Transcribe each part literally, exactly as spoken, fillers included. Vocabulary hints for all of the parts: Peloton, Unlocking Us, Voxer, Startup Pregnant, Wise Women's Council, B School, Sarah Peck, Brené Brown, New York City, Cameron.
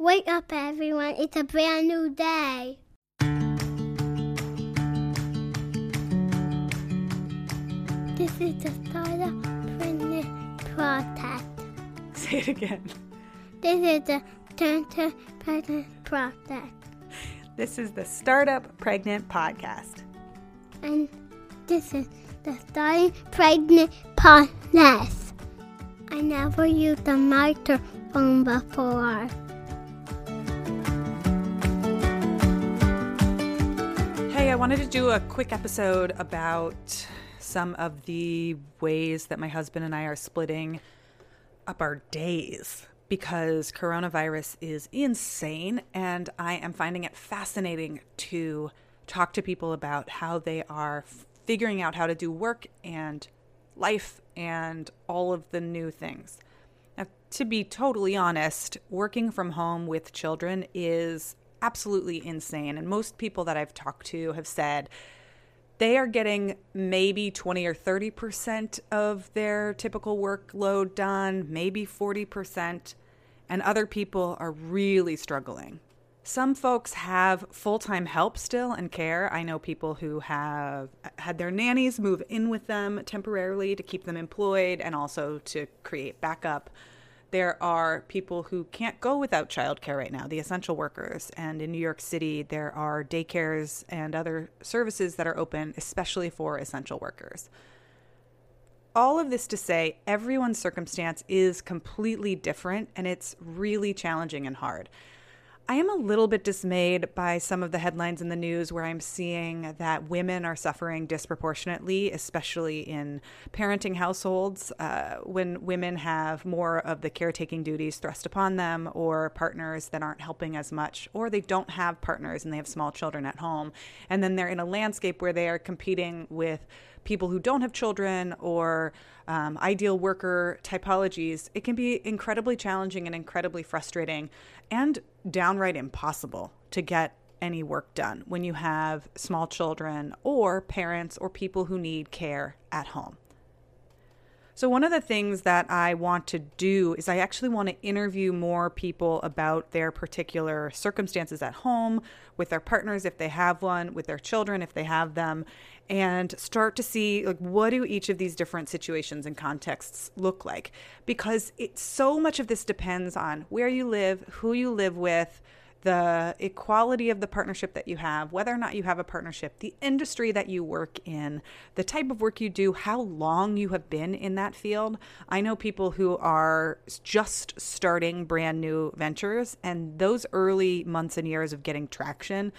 Wake up, everyone. It's a brand new day. This is the Startup Pregnant Project. Say it again. This is the Startup Pregnant Project. This is the Startup Pregnant Podcast. And this is the Startup Pregnant Podcast. I never used a microphone before. I wanted to do a quick episode about some of the ways that my husband and I are splitting up our days because coronavirus is insane, and I am finding it fascinating to talk to people about how they are figuring out how to do work and life and all of the new things. Now, to be totally honest, working from home with children is absolutely insane. And most people that I've talked to have said they are getting maybe twenty or thirty percent of their typical workload done, maybe forty percent, and other people are really struggling. Some folks have full-time help still and care. I know people who have had their nannies move in with them temporarily to keep them employed and also to create backup. There are people who can't go without childcare right now, the essential workers. And in New York City, there are daycares and other services that are open, especially for essential workers. All of this to say, everyone's circumstance is completely different, and it's really challenging and hard. I am a little bit dismayed by some of the headlines in the news where I'm seeing that women are suffering disproportionately, especially in parenting households, uh, when women have more of the caretaking duties thrust upon them, or partners that aren't helping as much, or they don't have partners and they have small children at home. And then they're in a landscape where they are competing with people who don't have children or um, ideal worker typologies. It can be incredibly challenging and incredibly frustrating and downright impossible to get any work done when you have small children or parents or people who need care at home. So one of the things that I want to do is I actually want to interview more people about their particular circumstances at home, with their partners if they have one, with their children if they have them, and start to see, like, what do each of these different situations and contexts look like? Because it's so much of this depends on where you live, who you live with, the equality of the partnership that you have, whether or not you have a partnership, the industry that you work in, the type of work you do, how long you have been in that field. I know people who are just starting brand new ventures, and those early months and years of getting traction,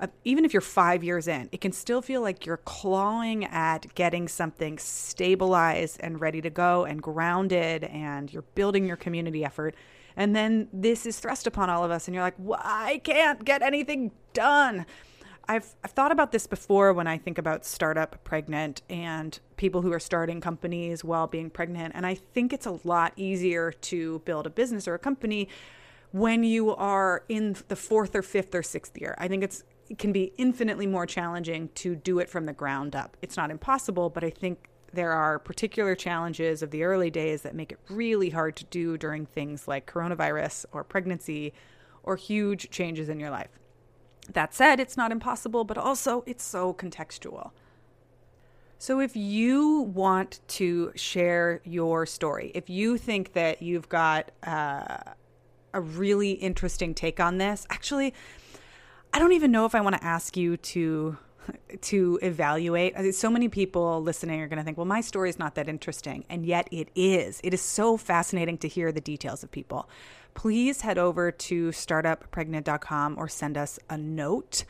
uh, even if you're five years in, it can still feel like you're clawing at getting something stabilized and ready to go and grounded, and you're building your community effort. And then this is thrust upon all of us, and you're like, well, I can't get anything done. I've I've thought about this before when I think about Startup Pregnant and people who are starting companies while being pregnant. And I think it's a lot easier to build a business or a company when you are in the fourth or fifth or sixth year. I think it's it can be infinitely more challenging to do it from the ground up. It's not impossible, but I think there are particular challenges of the early days that make it really hard to do during things like coronavirus or pregnancy or huge changes in your life. That said, it's not impossible, but also it's so contextual. So if you want to share your story, if you think that you've got uh, a really interesting take on this, actually, I don't even know if I want to ask you to to evaluate. So many people listening are going to think, well, my story is not that interesting. And yet it is. It is so fascinating to hear the details of people. Please head over to startup pregnant dot com or send us a note,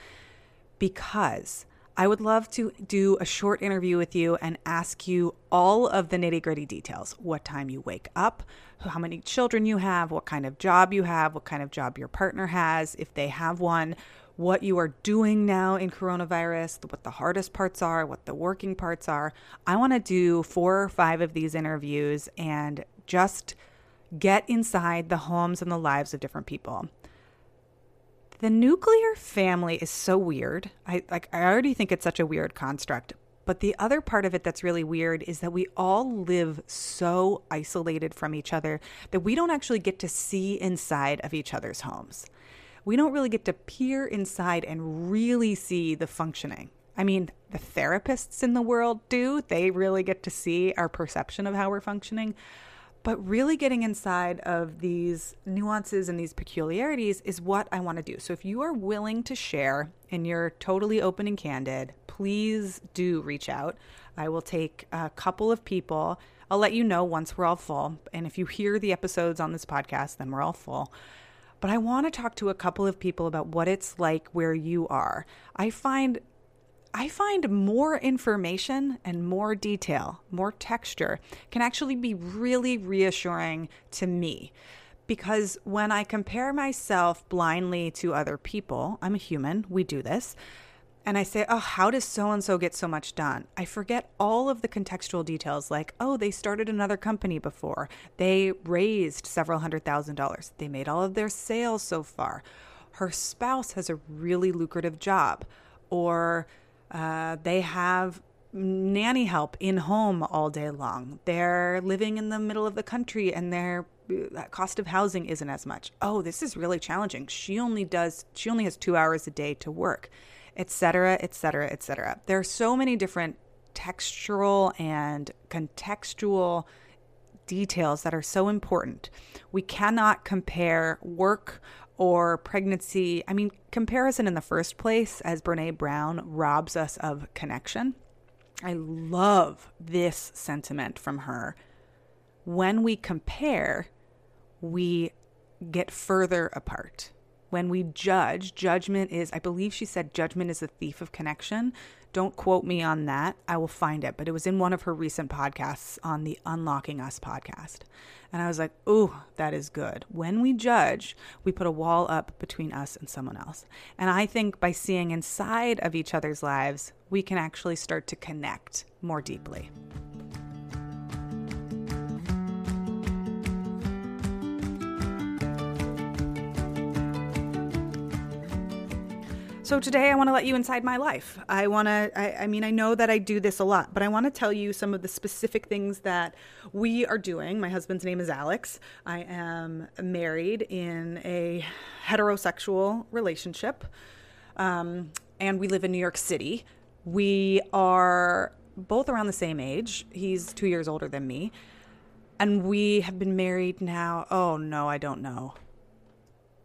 because I would love to do a short interview with you and ask you all of the nitty-gritty details. What time you wake up, how many children you have, what kind of job you have, what kind of job your partner has, if they have one, what you are doing now in coronavirus, what the hardest parts are, what the working parts are. I want to do four or five of these interviews and just get inside the homes and the lives of different people. The nuclear family is so weird. I like I already think it's such a weird construct, But the other part of it that's really weird is that we all live so isolated from each other that we don't actually get to see inside of each other's homes. We don't really get to peer inside and really see the functioning. I mean, the therapists in the world do. They really get to see our perception of how we're functioning. But really getting inside of these nuances and these peculiarities is what I want to do. So if you are willing to share and you're totally open and candid, please do reach out. I will take a couple of people. I'll let you know once we're all full. And if you hear the episodes on this podcast, then we're all full. But I want to talk to a couple of people about what it's like where you are. I find... I find more information and more detail, more texture can actually be really reassuring to me, because when I compare myself blindly to other people, I'm a human, we do this, and I say, oh, how does so-and-so get so much done? I forget all of the contextual details like, oh, they started another company before, they raised several hundred thousand dollars, they made all of their sales so far, her spouse has a really lucrative job, or... Uh, they have nanny help in home all day long. They're living in the middle of the country and their cost of housing isn't as much. Oh, this is really challenging. She only does, she only has two hours a day to work, et cetera, et cetera, et cetera. There are so many different textural and contextual details that are so important. We cannot compare work or pregnancy. I mean, comparison in the first place, as Brené Brown, robs us of connection. I love this sentiment from her. When we compare, we get further apart. When we judge, judgment is, I believe she said, judgment is the thief of connection. Don't quote me on that. I will find it. But it was in one of her recent podcasts on the Unlocking Us podcast. And I was like, ooh, that is good. When we judge, we put a wall up between us and someone else. And I think by seeing inside of each other's lives, we can actually start to connect more deeply. So today I want to let you inside my life. I want to, I, I mean, I know that I do this a lot, but I want to tell you some of the specific things that we are doing. My husband's name is Alex. I am married in a heterosexual relationship, um, and we live in New York City. We are both around the same age. He's two years older than me, and we have been married now. Oh no, I don't know.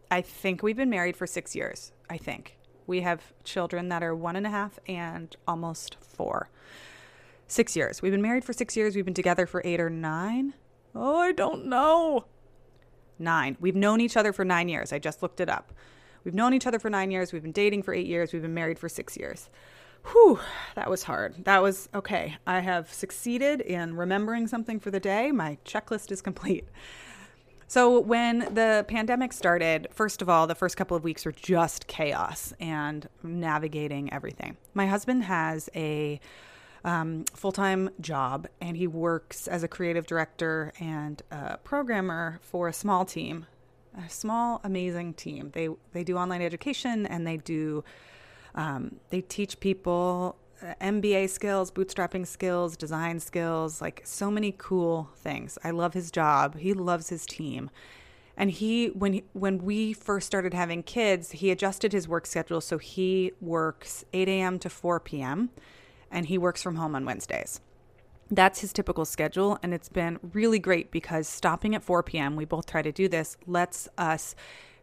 I think we've been married for six years, I think. We have children that are one and a half and almost four. Six years. We've been married for six years. We've been together for eight or nine. Oh, I don't know. Nine. We've known each other for nine years. I just looked it up. We've known each other for nine years. We've been dating for eight years. We've been married for six years. Whew, that was hard. That was okay. I have succeeded in remembering something for the day. My checklist is complete. So when the pandemic started, first of all, the first couple of weeks were just chaos and navigating everything. My husband has a um, full-time job, and he works as a creative director and a programmer for a small team, a small, amazing team. They they do online education, and they do um, they teach people M B A skills, bootstrapping skills, design skills, like so many cool things. I love his job. He loves his team. And he, when he, when we first started having kids, he adjusted his work schedule. So he works eight a.m. to four p.m. and he works from home on Wednesdays. That's his typical schedule. And it's been really great because stopping at four p.m., we both try to do this, lets us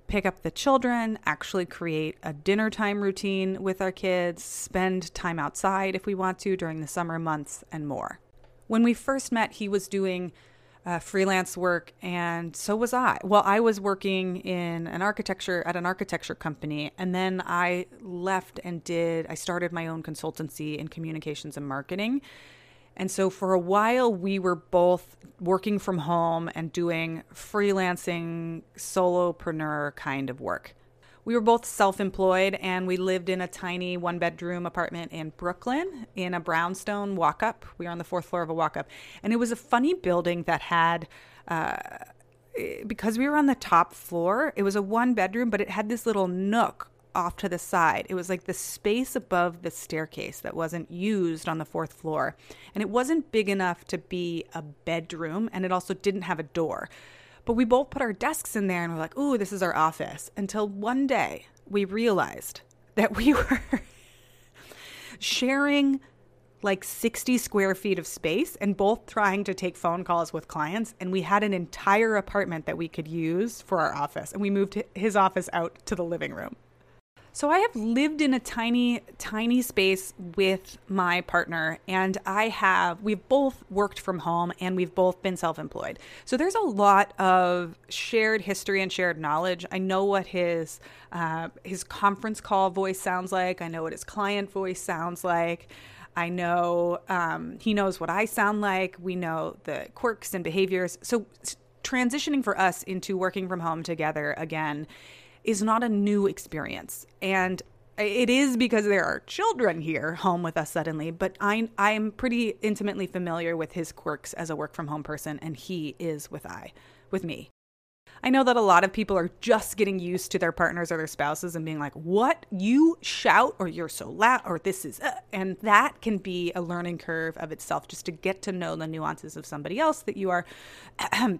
pick up the children, actually create a dinner time routine with our kids, spend time outside if we want to during the summer months, and more. When we first met, he was doing uh, freelance work, and so was I. Well, I was working in an architecture at an architecture company, and then I left and did, I started my own consultancy in communications and marketing. And so for a while, we were both working from home and doing freelancing, solopreneur kind of work. We were both self-employed, and we lived in a tiny one-bedroom apartment in Brooklyn in a brownstone walk-up. We were on the fourth floor of a walk-up. And it was a funny building that had, uh, because we were on the top floor, it was a one-bedroom, but it had this little nook off to the side. It was like the space above the staircase that wasn't used on the fourth floor. And it wasn't big enough to be a bedroom, and it also didn't have a door. But we both put our desks in there and we're like, ooh, this is our office. Until one day we realized that we were sharing like sixty square feet of space and both trying to take phone calls with clients. And we had an entire apartment that we could use for our office. And we moved his office out to the living room. So I have lived in a tiny, tiny space with my partner, and I have, we've both worked from home and we've both been self-employed. So there's a lot of shared history and shared knowledge. I know what his, uh, his conference call voice sounds like. I know what his client voice sounds like. I know, um, he knows what I sound like. We know the quirks and behaviors. So transitioning for us into working from home together again is not a new experience. And it is because there are children here home with us suddenly, but I I'm pretty intimately familiar with his quirks as a work from home person, and he is with I, with me. I know that a lot of people are just getting used to their partners or their spouses and being like, what? You shout, or you're so loud, or this is, uh. And that can be a learning curve of itself, just to get to know the nuances of somebody else that you are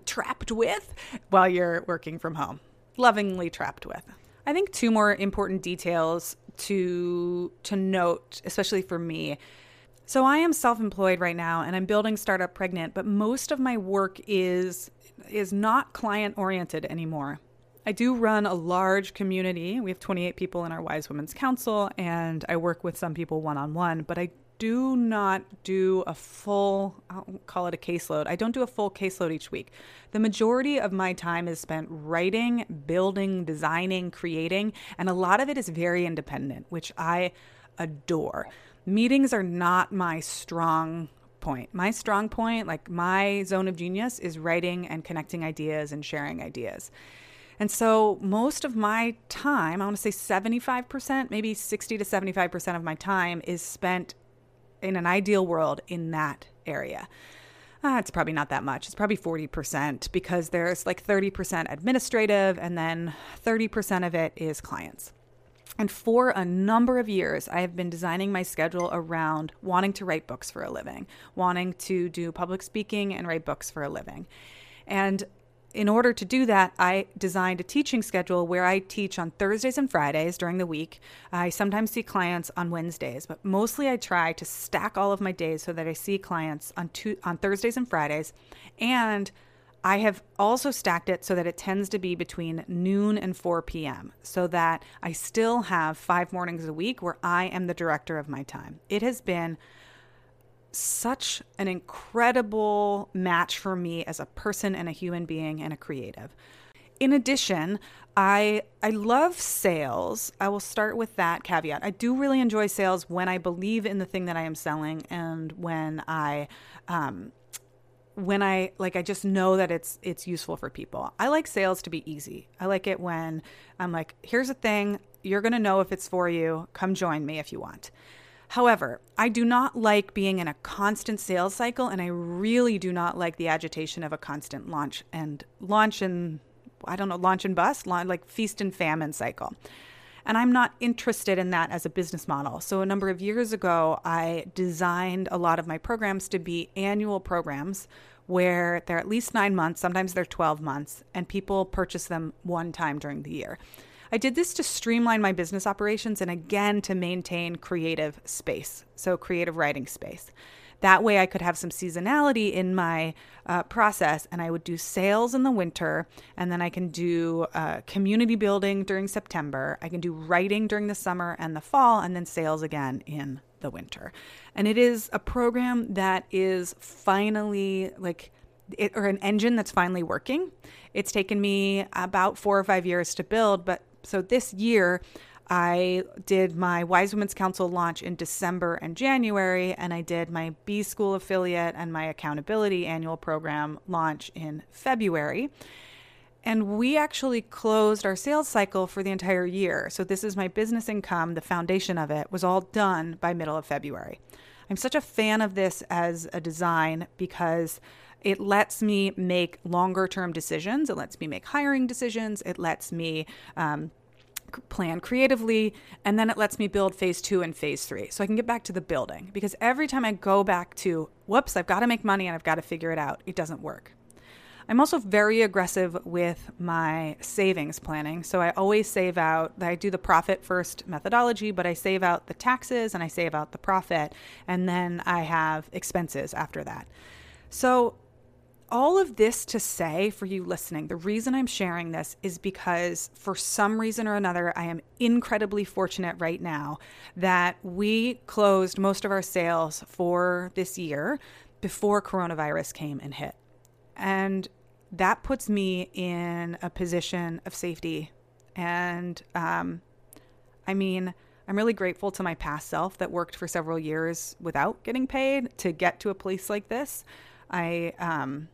trapped with while you're working from home. Lovingly trapped with. I think two more important details to to note, especially for me. So I am self-employed right now and I'm building Startup Pregnant, but most of my work is is not client-oriented anymore. I do run a large community. We have twenty-eight people in our Wise Women's Council, and I work with some people one-on-one, but I do not do a full, I'll call it a caseload. I don't do a full caseload each week. The majority of my time is spent writing, building, designing, creating, and a lot of it is very independent, which I adore. Meetings are not my strong point. My strong point, like my zone of genius, is writing and connecting ideas and sharing ideas. And so most of my time, I want to say seventy-five percent, maybe sixty to seventy-five percent of my time is spent in an ideal world in that area. Uh, it's probably not that much. It's probably forty percent, because there's like thirty percent administrative and then thirty percent of it is clients. And for a number of years, I have been designing my schedule around wanting to write books for a living, wanting to do public speaking and write books for a living. And in order to do that, I designed a teaching schedule where I teach on Thursdays and Fridays during the week. I sometimes see clients on Wednesdays, but mostly I try to stack all of my days so that I see clients on two, on Thursdays and Fridays. And I have also stacked it so that it tends to be between noon and four p.m. so that I still have five mornings a week where I am the director of my time. It has been such an incredible match for me as a person and a human being and a creative. In addition, I I love sales. I will start with that caveat. I do really enjoy sales when I believe in the thing that I am selling, and when I um, when I like I just know that it's it's useful for people. I like sales to be easy. I like it when I'm like, here's a thing, you're gonna know if it's for you. Come join me if you want. However, I do not like being in a constant sales cycle, and I really do not like the agitation of a constant launch and launch and, I don't know, launch and bust, like feast and famine cycle. And I'm not interested in that as a business model. So a number of years ago, I designed a lot of my programs to be annual programs where they're at least nine months, sometimes they're twelve months, and people purchase them one time during the year. I did this to streamline my business operations and, again, to maintain creative space, so creative writing space. That way I could have some seasonality in my uh, process, and I would do sales in the winter, and then I can do uh, community building during September. I can do writing during the summer and the fall, and then sales again in the winter. And it is a program that is finally like... It, or an engine that's finally working. It's taken me about four or five years to build, but so this year I did my Wise Women's Council launch in December and January, and I did my B School affiliate and my accountability annual program launch in February. And we actually closed our sales cycle for the entire year. So this is my business income. The foundation of it was all done by middle of February. I'm such a fan of this as a design because it lets me make longer term decisions. It lets me make hiring decisions. It lets me um, plan creatively, and then it lets me build phase two and phase three. So I can get back to the building, because every time I go back to, whoops, I've got to make money and I've got to figure it out, it doesn't work. I'm also very aggressive with my savings planning. So I always save out, I do the profit first methodology, but I save out the taxes and I save out the profit, and then I have expenses after that. So all of this to say, for you listening, the reason I'm sharing this is because for some reason or another, I am incredibly fortunate right now that we closed most of our sales for this year before coronavirus came and hit. And that puts me in a position of safety. And um, I mean, I'm really grateful to my past self that worked for several years without getting paid to get to a place like this. I, um,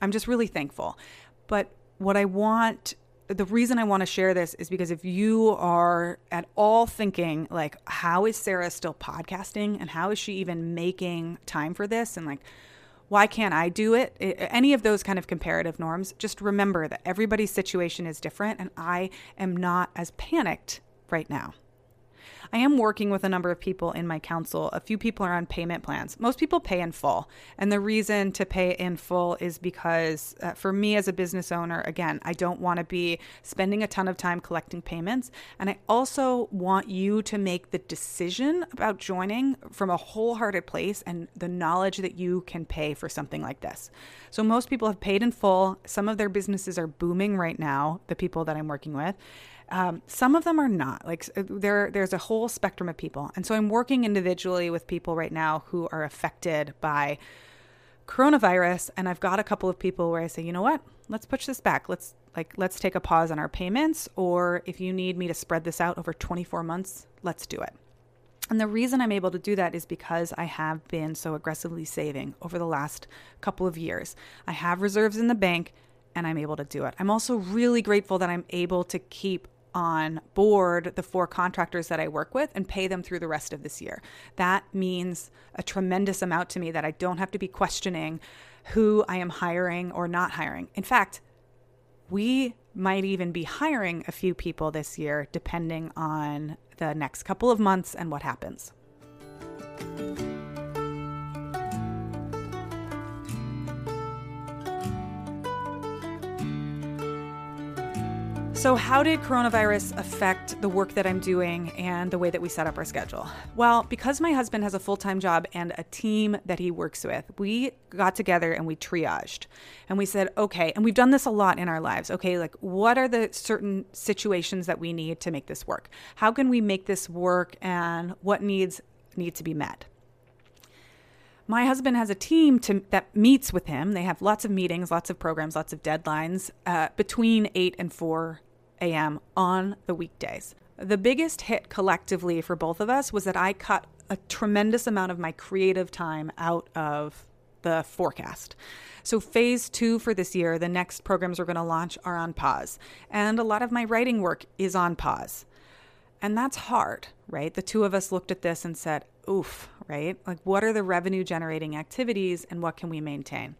I'm just really thankful. But what I want, the reason I want to share this is because if you are at all thinking like, how is Sarah still podcasting? And how is she even making time for this? And like, why can't I do it? Any of those kind of comparative norms, just remember that everybody's situation is different, and I am not as panicked right now. I am working with a number of people in my council. A few people are on payment plans. Most people pay in full. And the reason to pay in full is because uh, for me as a business owner, again, I don't want to be spending a ton of time collecting payments. And I also want you to make the decision about joining from a wholehearted place and the knowledge that you can pay for something like this. So most people have paid in full. Some of their businesses are booming right now, the people that I'm working with. Um, some of them are not. Like there, there's a whole spectrum of people. And so I'm working individually with people right now who are affected by coronavirus. And I've got a couple of people where I say, you know what, let's push this back. Let's like, let's take a pause on our payments. Or if you need me to spread this out over twenty-four months, let's do it. And the reason I'm able to do that is because I have been so aggressively saving over the last couple of years. I have reserves in the bank and I'm able to do it. I'm also really grateful that I'm able to keep on board the four contractors that I work with and pay them through the rest of this year. That means a tremendous amount to me that I don't have to be questioning who I am hiring or not hiring. In fact, we might even be hiring a few people this year, depending on the next couple of months and what happens. So how did coronavirus affect the work that I'm doing and the way that we set up our schedule? Well, because my husband has a full-time job and a team that he works with, we got together and we triaged and we said, okay, and we've done this a lot in our lives. Okay, like what are the certain situations that we need to make this work? How can we make this work and what needs need to be met? My husband has a team to, that meets with him. They have lots of meetings, lots of programs, lots of deadlines uh, between eight and four a.m. on the weekdays. The biggest hit collectively for both of us was that I cut a tremendous amount of my creative time out of the forecast. So phase two for this year, the next programs we're going to launch are on pause. And a lot of my writing work is on pause. And that's hard, right? The two of us looked at this and said, oof, right? Like what are the revenue generating activities and what can we maintain?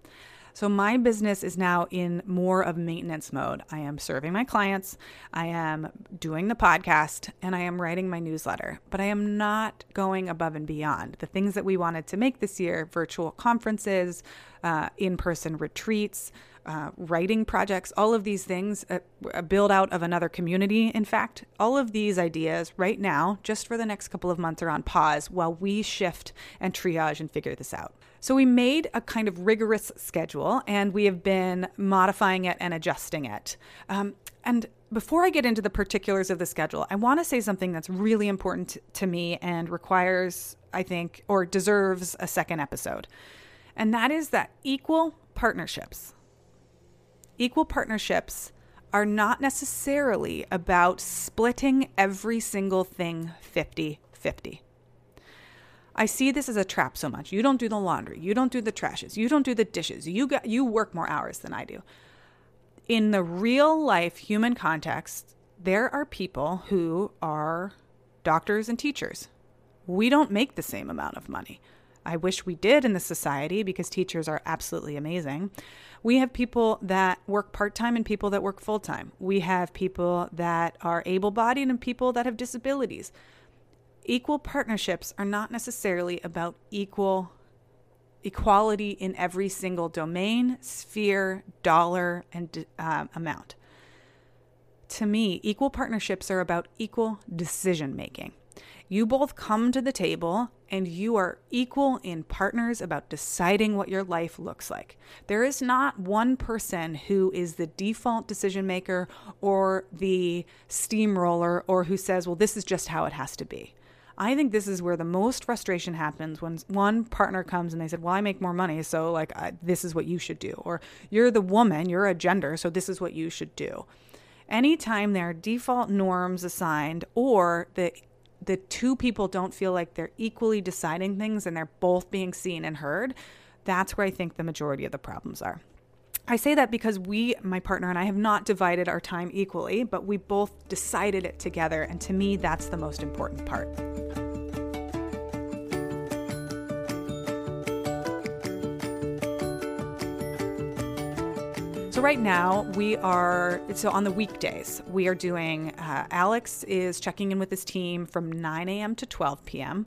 So my business is now in more of maintenance mode. I am serving my clients, I am doing the podcast, and I am writing my newsletter, but I am not going above and beyond. The things that we wanted to make this year, virtual conferences, uh, in-person retreats, uh, writing projects, all of these things, a, a build out of another community, in fact, all of these ideas right now, just for the next couple of months are on pause while we shift and triage and figure this out. So we made a kind of rigorous schedule and we have been modifying it and adjusting it. Um, and before I get into the particulars of the schedule, I want to say something that's really important to me and requires, I think, or deserves a second episode. And that is that equal partnerships. Equal partnerships are not necessarily about splitting every single thing fifty-fifty. I see this as a trap so much. You don't do the laundry. You don't do the trashes. You don't do the dishes. You got, you work more hours than I do. In the real life human context, there are people who are doctors and teachers. We don't make the same amount of money. I wish we did in the society, because teachers are absolutely amazing. We have people that work part-time and people that work full-time. We have people that are able-bodied and people that have disabilities. Equal partnerships are not necessarily about equal equality in every single domain, sphere, dollar, and uh, amount. To me, equal partnerships are about equal decision-making. You both come to the table and you are equal in partners about deciding what your life looks like. There is not one person who is the default decision maker or the steamroller or who says, well, this is just how it has to be. I think this is where the most frustration happens, when one partner comes and they said, well, I make more money, so like I, this is what you should do. Or you're the woman, you're a gender, so this is what you should do. Anytime there are default norms assigned or the the two people don't feel like they're equally deciding things and they're both being seen and heard, that's where I think the majority of the problems are. I say that because we, my partner and I, have not divided our time equally, but we both decided it together. And to me, that's the most important part. So right now we are, so on the weekdays, we are doing, uh, Alex is checking in with his team from nine a.m. to twelve p.m.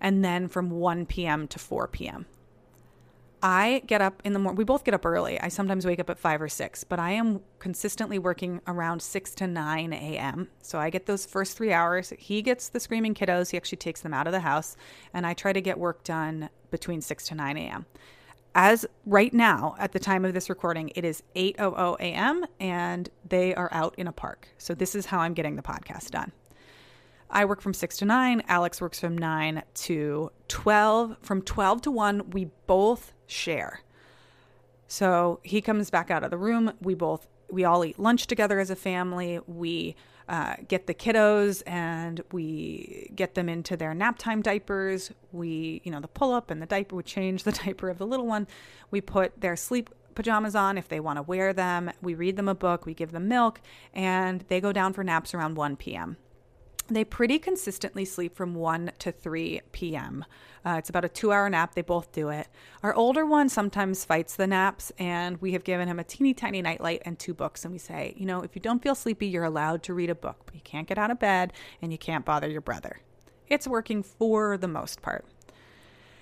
and then from one p.m. to four p.m. I get up in the morning. We both get up early. I sometimes wake up at five or six, but I am consistently working around six to nine a.m. So I get those first three hours. He gets the screaming kiddos. He actually takes them out of the house, and I try to get work done between six to nine a.m. As right now, at the time of this recording, it is eight oh oh a.m. and they are out in a park. So this is how I'm getting the podcast done. I work from six to nine. Alex works from nine to twelve. From twelve to one, we both share. So he comes back out of the room. We both, we all eat lunch together as a family. We uh, get the kiddos and we get them into their nap time diapers. We, you know, the pull-up and the diaper, we change the diaper of the little one. We put their sleep pajamas on if they want to wear them. We read them a book, we give them milk, and they go down for naps around one p.m. They pretty consistently sleep from one to three p.m. Uh, it's about a two-hour nap. They both do it. Our older one sometimes fights the naps, and we have given him a teeny tiny nightlight and two books. And we say, you know, if you don't feel sleepy, you're allowed to read a book, but you can't get out of bed and you can't bother your brother. It's working for the most part.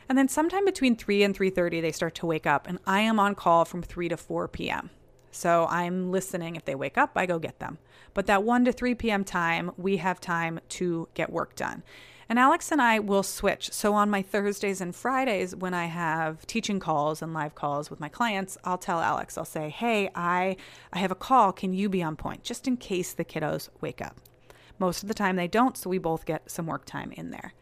And then sometime between three and three thirty, they start to wake up, and I am on call from three to four p.m. So I'm listening. If they wake up, I go get them. But that one to three p.m. time, we have time to get work done. And Alex and I will switch. So on my Thursdays and Fridays, when I have teaching calls and live calls with my clients, I'll tell Alex, I'll say, hey, I, I have a call. Can you be on point? Just in case the kiddos wake up. Most of the time they don't, so we both get some work time in there.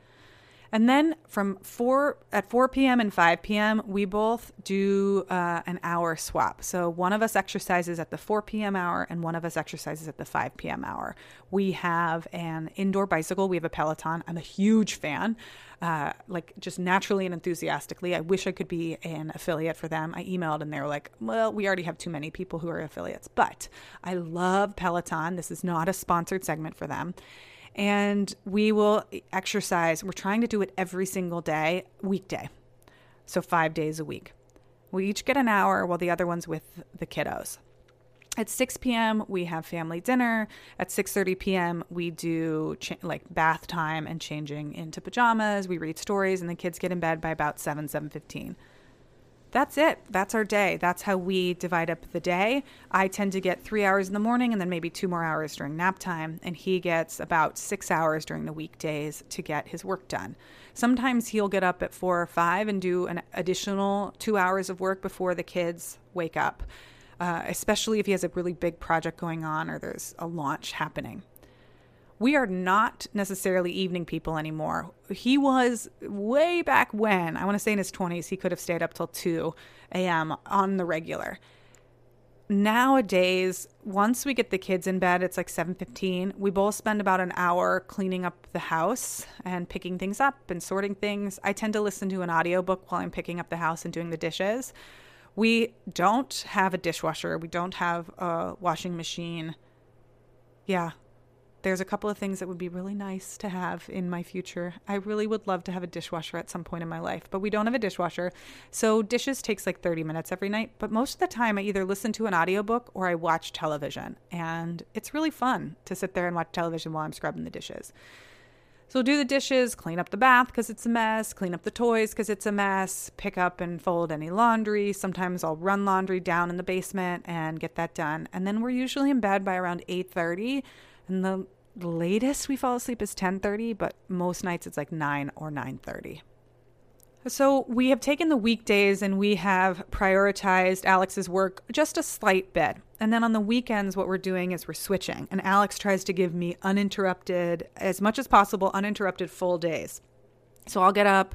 And then from four at four p.m. and five p.m., we both do uh, an hour swap. So one of us exercises at the four p.m. hour and one of us exercises at the five p.m. hour. We have an indoor bicycle. We have a Peloton. I'm a huge fan, uh, like just naturally and enthusiastically. I wish I could be an affiliate for them. I emailed and they were like, well, we already have too many people who are affiliates. But I love Peloton. This is not a sponsored segment for them. And we will exercise. We're trying to do it every single day, weekday. So five days a week. We each get an hour while the other one's with the kiddos. At six p.m., we have family dinner. At six thirty p.m., we do cha- like bath time and changing into pajamas. We read stories, and the kids get in bed by about seven, seven fifteen. That's it. That's our day. That's how we divide up the day. I tend to get three hours in the morning and then maybe two more hours during nap time. And he gets about six hours during the weekdays to get his work done. Sometimes he'll get up at four or five and do an additional two hours of work before the kids wake up, uh, especially if he has a really big project going on or there's a launch happening. We are not necessarily evening people anymore. He was way back when, I want to say in his twenties, he could have stayed up till two a.m. on the regular. Nowadays, once we get the kids in bed, it's like seven fifteen. We both spend about an hour cleaning up the house and picking things up and sorting things. I tend to listen to an audiobook while I'm picking up the house and doing the dishes. We don't have a dishwasher. We don't have a washing machine. Yeah. There's a couple of things that would be really nice to have in my future. I really would love to have a dishwasher at some point in my life, but we don't have a dishwasher. So dishes takes like thirty minutes every night. But most of the time I either listen to an audiobook or I watch television. And it's really fun to sit there and watch television while I'm scrubbing the dishes. So do the dishes, clean up the bath because it's a mess, clean up the toys because it's a mess, pick up and fold any laundry. Sometimes I'll run laundry down in the basement and get that done. And then we're usually in bed by around eight thirty. And the latest we fall asleep is ten thirty, but most nights it's like nine or nine thirty. So we have taken the weekdays and we have prioritized Alex's work just a slight bit. And then on the weekends, what we're doing is we're switching. And Alex tries to give me uninterrupted, as much as possible, uninterrupted full days. So I'll get up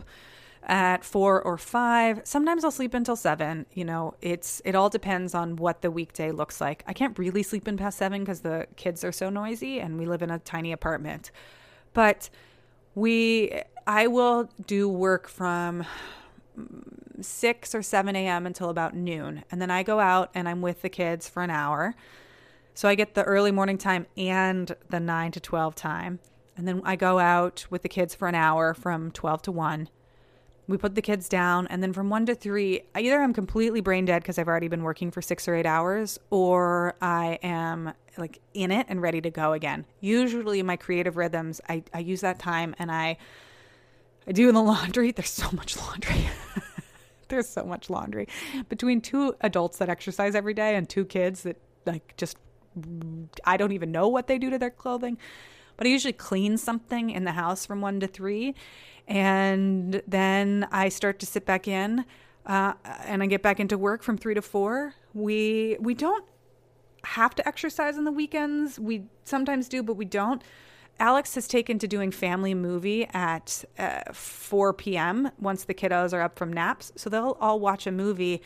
at four or five. Sometimes I'll sleep until seven. You know, it's it all depends on what the weekday looks like. I can't really sleep in past seven because the kids are so noisy and we live in a tiny apartment. But we, I will do work from six or seven a.m. until about noon. And then I go out and I'm with the kids for an hour. So I get the early morning time and the nine to twelve time. And then I go out with the kids for an hour from twelve to one. We put the kids down, and then from one to three, either I'm completely brain dead because I've already been working for six or eight hours, or I am like in it and ready to go again. Usually my creative rhythms, I, I use that time and I, I do the laundry. There's so much laundry. There's so much laundry. Between two adults that exercise every day and two kids that like just, I don't even know what they do to their clothing. But I usually clean something in the house from one to three. And then I start to sit back in uh, and I get back into work from three to four. We we don't have to exercise on the weekends. We sometimes do, but we don't. Alex has taken to doing family movie at uh, four p.m. once the kiddos are up from naps. So they'll all watch a movie.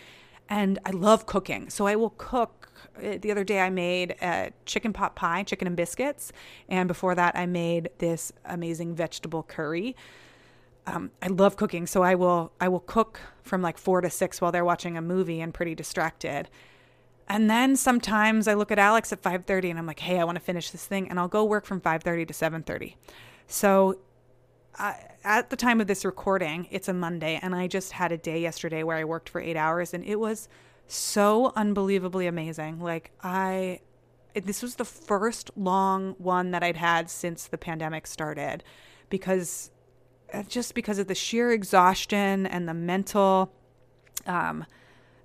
And I love cooking. So I will cook. The other day I made a chicken pot pie, chicken and biscuits. And before that I made this amazing vegetable curry. Um, I love cooking. So I will I will cook from like four to six while they're watching a movie and pretty distracted. And then sometimes I look at Alex at five thirty and I'm like, hey, I want to finish this thing. And I'll go work from five thirty to seven thirty. So Uh, at the time of this recording, it's a Monday, and I just had a day yesterday where I worked for eight hours, and it was so unbelievably amazing. Like I, this was the first long one that I'd had since the pandemic started, because just because of the sheer exhaustion and the mental, um,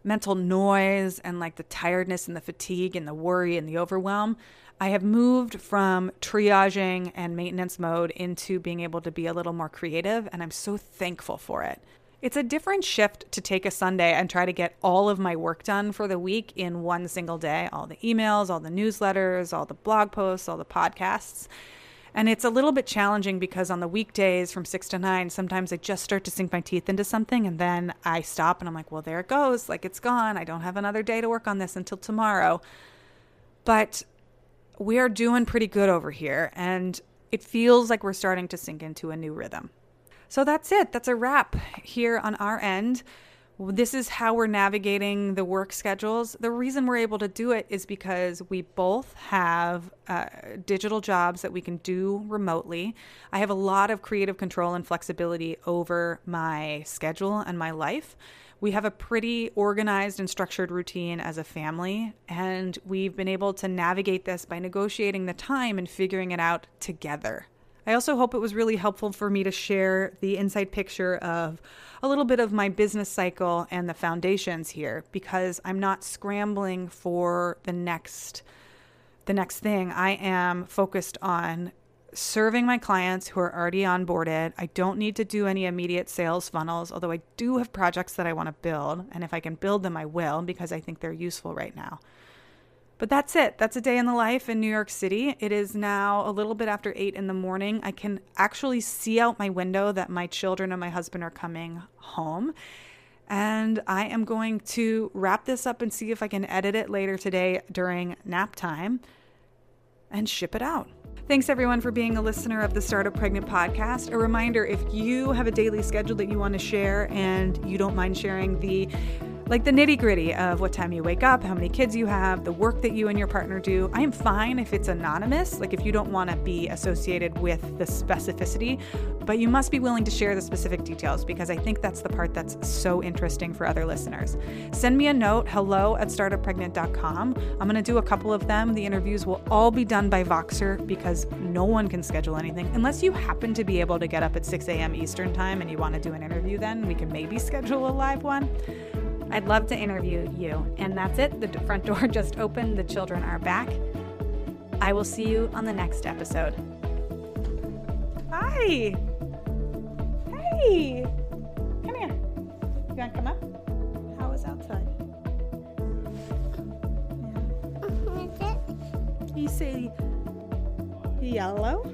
mental noise and like the tiredness and the fatigue and the worry and the overwhelm. I have moved from triaging and maintenance mode into being able to be a little more creative, and I'm so thankful for it. It's a different shift to take a Sunday and try to get all of my work done for the week in one single day, all the emails, all the newsletters, all the blog posts, all the podcasts. And it's a little bit challenging because on the weekdays from six to nine, sometimes I just start to sink my teeth into something and then I stop and I'm like, well, there it goes. Like it's gone. I don't have another day to work on this until tomorrow. But we are doing pretty good over here and it feels like we're starting to sink into a new rhythm. So that's it. That's a wrap here on our end. This is how we're navigating the work schedules. The reason we're able to do it is because we both have uh, digital jobs that we can do remotely. I have a lot of creative control and flexibility over my schedule and my life. We have a pretty organized and structured routine as a family, and we've been able to navigate this by negotiating the time and figuring it out together. I also hope it was really helpful for me to share the inside picture of a little bit of my business cycle and the foundations here, because I'm not scrambling for the next, the next thing. I am focused on serving my clients who are already onboarded. I don't need to do any immediate sales funnels, although I do have projects that I want to build. And if I can build them, I will, because I think they're useful right now. But that's it. That's a day in the life in New York City. It is now a little bit after eight in the morning. I can actually see out my window that my children and my husband are coming home. And I am going to wrap this up and see if I can edit it later today during nap time and ship it out. Thanks everyone for being a listener of the Startup Pregnant podcast. A reminder, if you have a daily schedule that you want to share and you don't mind sharing the like the nitty-gritty of what time you wake up, how many kids you have, the work that you and your partner do. I am fine if it's anonymous, like if you don't want to be associated with the specificity, but you must be willing to share the specific details because I think that's the part that's so interesting for other listeners. Send me a note, hello at startup pregnant dot com. I'm going to do a couple of them. The interviews will all be done by Voxer because no one can schedule anything unless you happen to be able to get up at six a.m. Eastern time and you want to do an interview then, we can maybe schedule a live one. I'd love to interview you. And that's it. The front door just opened. The children are back. I will see you on the next episode. Hi. Hey. Come here. You want to come up? How is outside? Can you say yellow?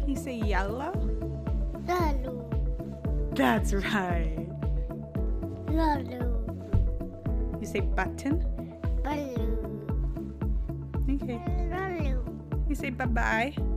Can you say yellow? Yellow. That's right. Lalu. You say button? Baloo. Okay. Lalu. You say bye-bye?